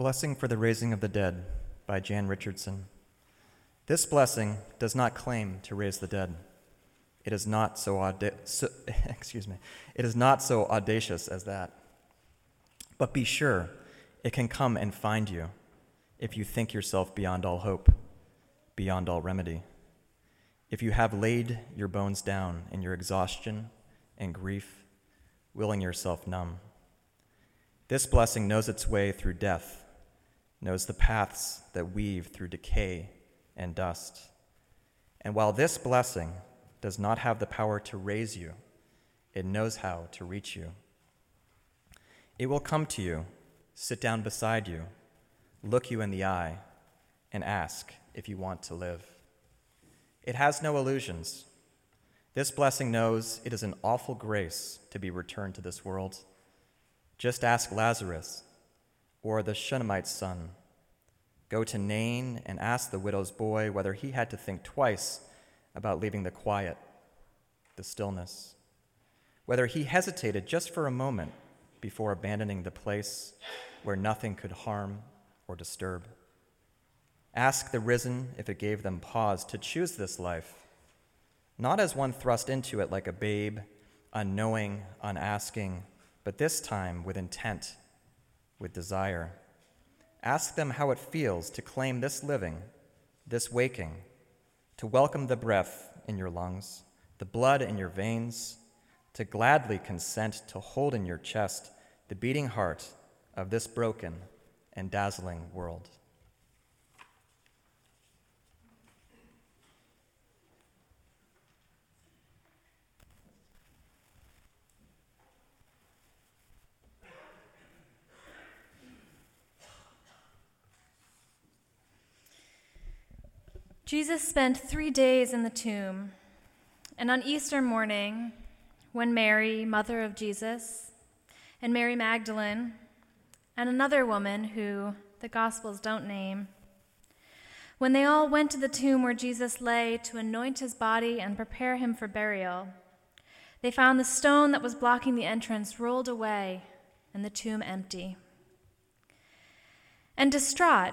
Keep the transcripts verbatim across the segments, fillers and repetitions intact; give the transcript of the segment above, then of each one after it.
Blessing for the Raising of the Dead by Jan Richardson. This blessing does not claim to raise the dead. It is not so, auda- so excuse me. It is not so audacious as that. But be sure it can come and find you if you think yourself beyond all hope, beyond all remedy. If you have laid your bones down in your exhaustion and grief, willing yourself numb. This blessing knows its way through death, knows the paths that weave through decay and dust. And while this blessing does not have the power to raise you, it knows how to reach you. It will come to you, sit down beside you, look you in the eye, and ask if you want to live. It has no illusions. This blessing knows it is an awful grace to be returned to this world. Just ask Lazarus, or the Shunammite's son. Go to Nain and ask the widow's boy whether he had to think twice about leaving the quiet, the stillness, whether he hesitated just for a moment before abandoning the place where nothing could harm or disturb. Ask the risen if it gave them pause to choose this life, not as one thrust into it like a babe, unknowing, unasking, but this time with intent, with desire. Ask them how it feels to claim this living, this waking, to welcome the breath in your lungs, the blood in your veins, to gladly consent to hold in your chest the beating heart of this broken and dazzling world. Jesus spent three days in the tomb, and on Easter morning, when Mary, mother of Jesus, and Mary Magdalene, and another woman who the Gospels don't name, when they all went to the tomb where Jesus lay to anoint his body and prepare him for burial, they found the stone that was blocking the entrance rolled away and the tomb empty. And distraught,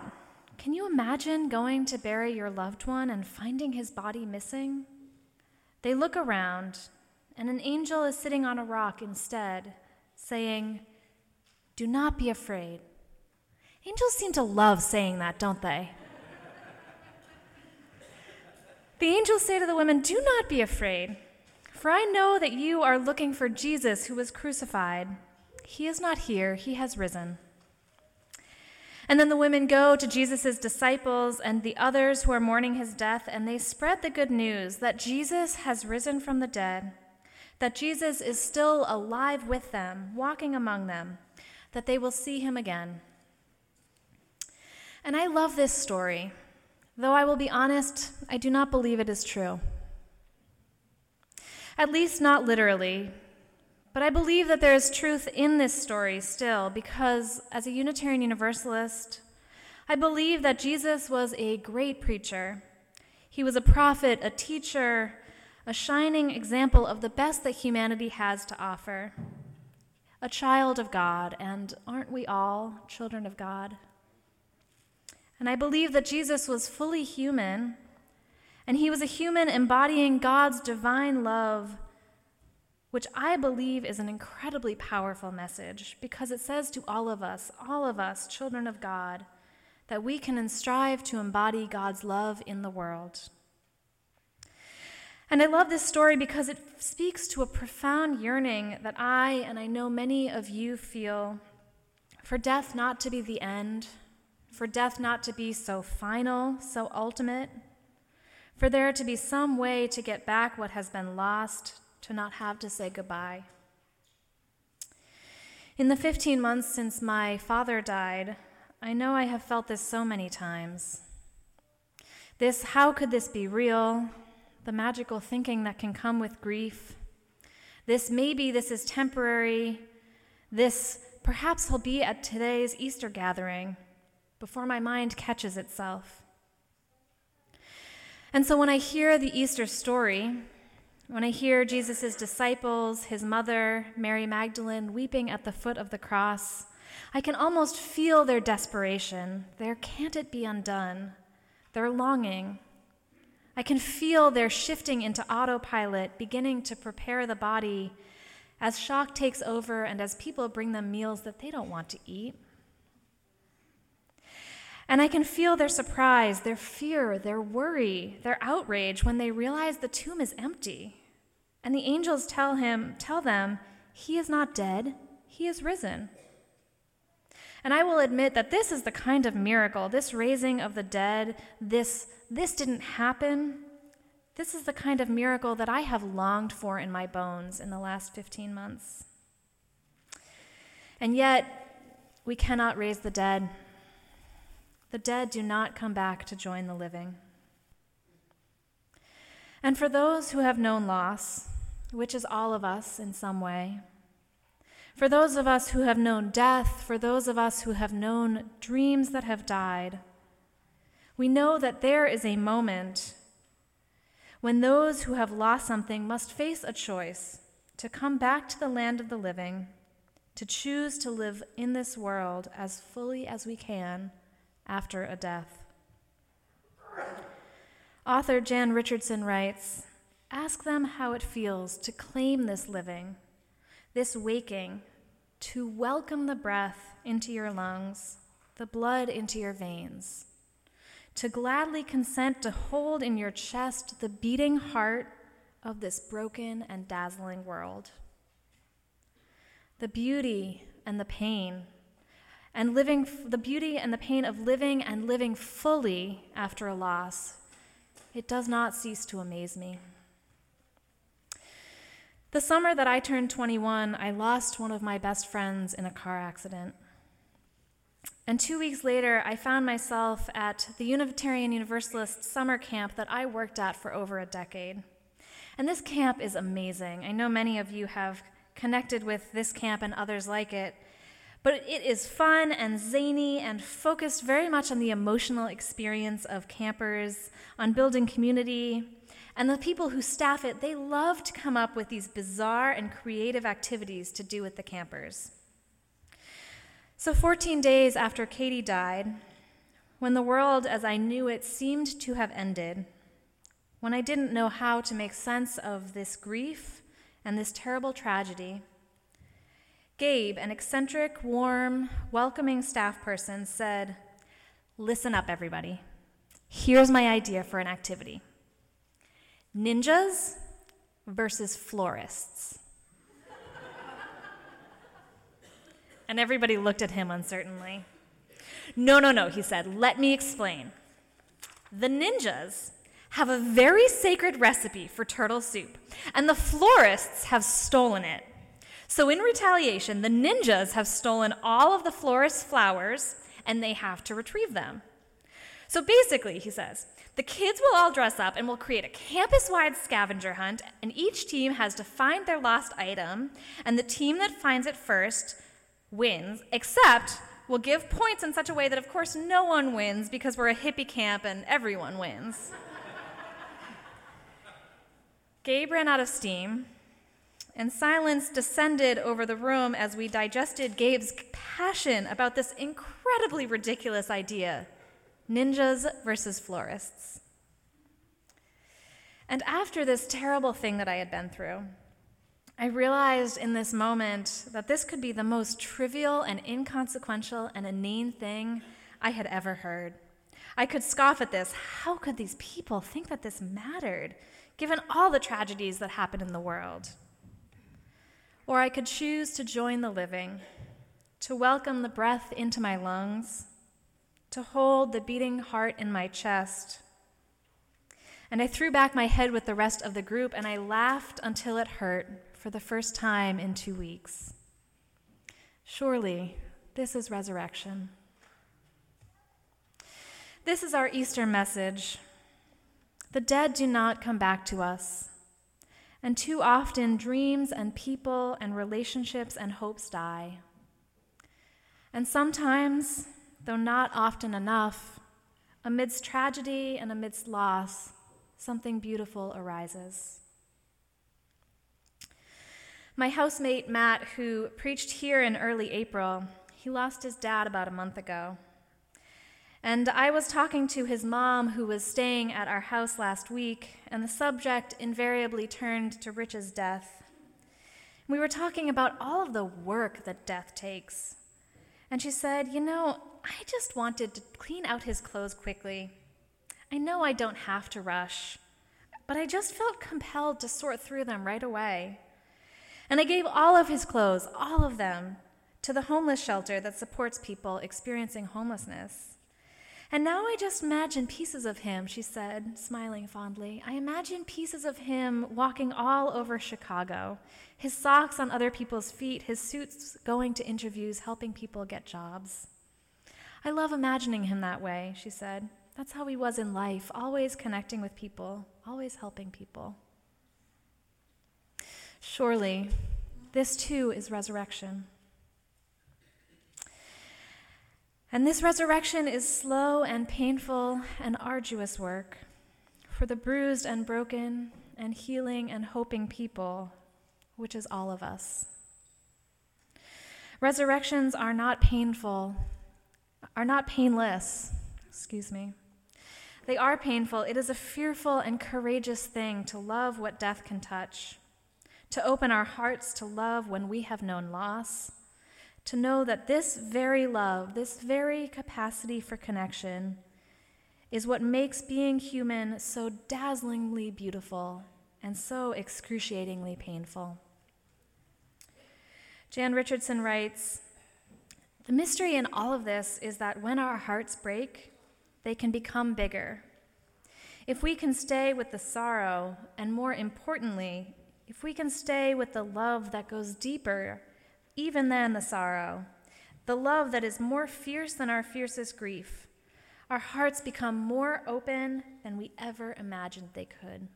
can you imagine going to bury your loved one and finding his body missing? They look around, and an angel is sitting on a rock instead, saying, "Do not be afraid." Angels seem to love saying that, don't they? The angels say to the women, "Do not be afraid, for I know that you are looking for Jesus who was crucified. He is not here, he has risen." And then the women go to Jesus' disciples and the others who are mourning his death, and they spread the good news that Jesus has risen from the dead, that Jesus is still alive with them, walking among them, that they will see him again. And I love this story, though I will be honest, I do not believe it is true. At least not literally. But I believe that there is truth in this story still, because as a Unitarian Universalist, I believe that Jesus was a great preacher. He was a prophet, a teacher, a shining example of the best that humanity has to offer. A child of God, and aren't we all children of God? And I believe that Jesus was fully human, and he was a human embodying God's divine love, which I believe is an incredibly powerful message, because it says to all of us, all of us, children of God, that we can strive to embody God's love in the world. And I love this story because it speaks to a profound yearning that I, and I know many of you, feel for death not to be the end, for death not to be so final, so ultimate, for there to be some way to get back what has been lost, to not have to say goodbye. In the fifteen months since my father died, I know I have felt this so many times. This, how could this be real? The magical thinking that can come with grief. This, maybe this is temporary. This, perhaps he'll be at today's Easter gathering, before my mind catches itself. And so when I hear the Easter story, when I hear Jesus' disciples, his mother, Mary Magdalene, weeping at the foot of the cross, I can almost feel their desperation, their can't it be undone, their longing. I can feel their shifting into autopilot, beginning to prepare the body as shock takes over and as people bring them meals that they don't want to eat. And I can feel their surprise, their fear, their worry, their outrage when they realize the tomb is empty. And the angels tell him, tell them, he is not dead, he is risen. And I will admit that this is the kind of miracle, this raising of the dead, this, this didn't happen. This is the kind of miracle that I have longed for in my bones in the last fifteen months. And yet, we cannot raise the dead. The dead do not come back to join the living. And for those who have known loss, which is all of us in some way, for those of us who have known death, for those of us who have known dreams that have died, we know that there is a moment when those who have lost something must face a choice to come back to the land of the living, to choose to live in this world as fully as we can after a death. Author Jan Richardson writes, "Ask them how it feels to claim this living, this waking, to welcome the breath into your lungs, the blood into your veins, to gladly consent to hold in your chest the beating heart of this broken and dazzling world. The beauty and the pain And living, the beauty and the pain of living and living fully after a loss, it does not cease to amaze me." The summer that I turned twenty-one, I lost one of my best friends in a car accident. And two weeks later, I found myself at the Unitarian Universalist summer camp that I worked at for over a decade. And this camp is amazing. I know many of you have connected with this camp and others like it. But it is fun and zany and focused very much on the emotional experience of campers, on building community. And the people who staff it, they love to come up with these bizarre and creative activities to do with the campers. So fourteen days after Katie died, when the world as I knew it seemed to have ended, when I didn't know how to make sense of this grief and this terrible tragedy, Gabe, an eccentric, warm, welcoming staff person, said, "Listen up, everybody. Here's my idea for an activity. Ninjas versus florists." And everybody looked at him uncertainly. "No, no, no," he said. "Let me explain. The ninjas have a very sacred recipe for turtle soup, and the florists have stolen it. So in retaliation, the ninjas have stolen all of the florist's flowers, and they have to retrieve them. So basically," he says, "the kids will all dress up and we'll create a campus-wide scavenger hunt, and each team has to find their lost item, and the team that finds it first wins, except we'll give points in such a way that, of course, no one wins because we're a hippie camp and everyone wins." Gabe ran out of steam, and silence descended over the room as we digested Gabe's passion about this incredibly ridiculous idea, ninjas versus florists. And after this terrible thing that I had been through, I realized in this moment that this could be the most trivial and inconsequential and inane thing I had ever heard. I could scoff at this. How could these people think that this mattered, given all the tragedies that happen in the world? Or I could choose to join the living, to welcome the breath into my lungs, to hold the beating heart in my chest. And I threw back my head with the rest of the group, and I laughed until it hurt for the first time in two weeks. Surely, this is resurrection. This is our Easter message. The dead do not come back to us. And too often, dreams and people and relationships and hopes die. And sometimes, though not often enough, amidst tragedy and amidst loss, something beautiful arises. My housemate, Matt, who preached here in early April, He lost his dad about a month ago. And I was talking to his mom, who was staying at our house last week, and the subject invariably turned to Rich's death. We were talking about all of the work that death takes. And she said, you know, I just wanted to clean out his clothes quickly. I know I don't have to rush, but I just felt compelled to sort through them right away. And I gave all of his clothes, all of them, to the homeless shelter that supports people experiencing homelessness. And now I just imagine pieces of him, she said, smiling fondly. I imagine pieces of him walking all over Chicago, his socks on other people's feet, his suits going to interviews, helping people get jobs. I love imagining him that way, she said. That's how he was in life, always connecting with people, always helping people. Surely, this too is resurrection. And this resurrection is slow and painful and arduous work for the bruised and broken and healing and hoping people, which is all of us. Resurrections are not painful, are not painless, excuse me. They are painful. It is a fearful and courageous thing to love what death can touch, to open our hearts to love when we have known loss, to know that this very love, this very capacity for connection, is what makes being human so dazzlingly beautiful and so excruciatingly painful. Jan Richardson writes, "The mystery in all of this is that when our hearts break, they can become bigger. If we can stay with the sorrow, and more importantly, if we can stay with the love that goes deeper even then the sorrow, the love that is more fierce than our fiercest grief, our hearts become more open than we ever imagined they could."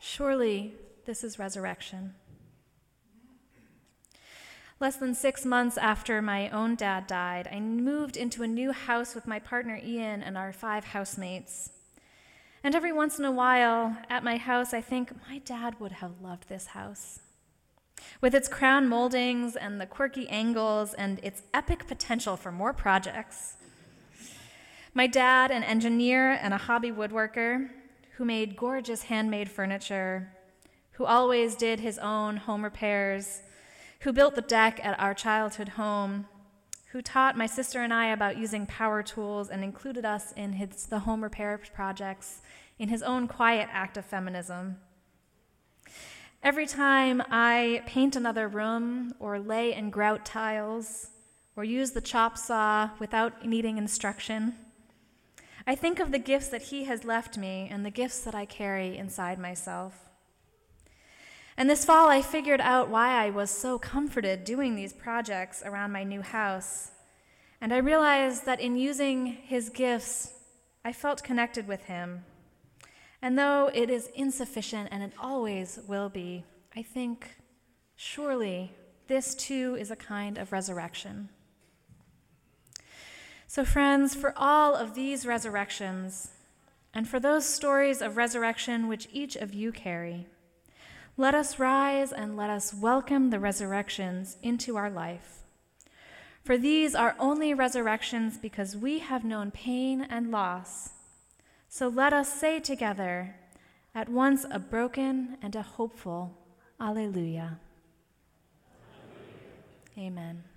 Surely, this is resurrection. Less than six months after my own dad died, I moved into a new house with my partner Ian and our five housemates. And every once in a while, at my house, I think, my dad would have loved this house. With its crown moldings and the quirky angles and its epic potential for more projects. My dad, an engineer and a hobby woodworker, who made gorgeous handmade furniture, who always did his own home repairs, who built the deck at our childhood home, who taught my sister and I about using power tools and included us in his, the home repair projects in his own quiet act of feminism. Every time I paint another room or lay and grout tiles or use the chop saw without needing instruction, I think of the gifts that he has left me and the gifts that I carry inside myself. And this fall, I figured out why I was so comforted doing these projects around my new house. And I realized that in using his gifts, I felt connected with him. And though it is insufficient, and it always will be, I think, surely, this too is a kind of resurrection. So friends, for all of these resurrections, and for those stories of resurrection which each of you carry, let us rise and let us welcome the resurrections into our life. For these are only resurrections because we have known pain and loss. So let us say together, at once a broken and a hopeful, Alleluia. Amen.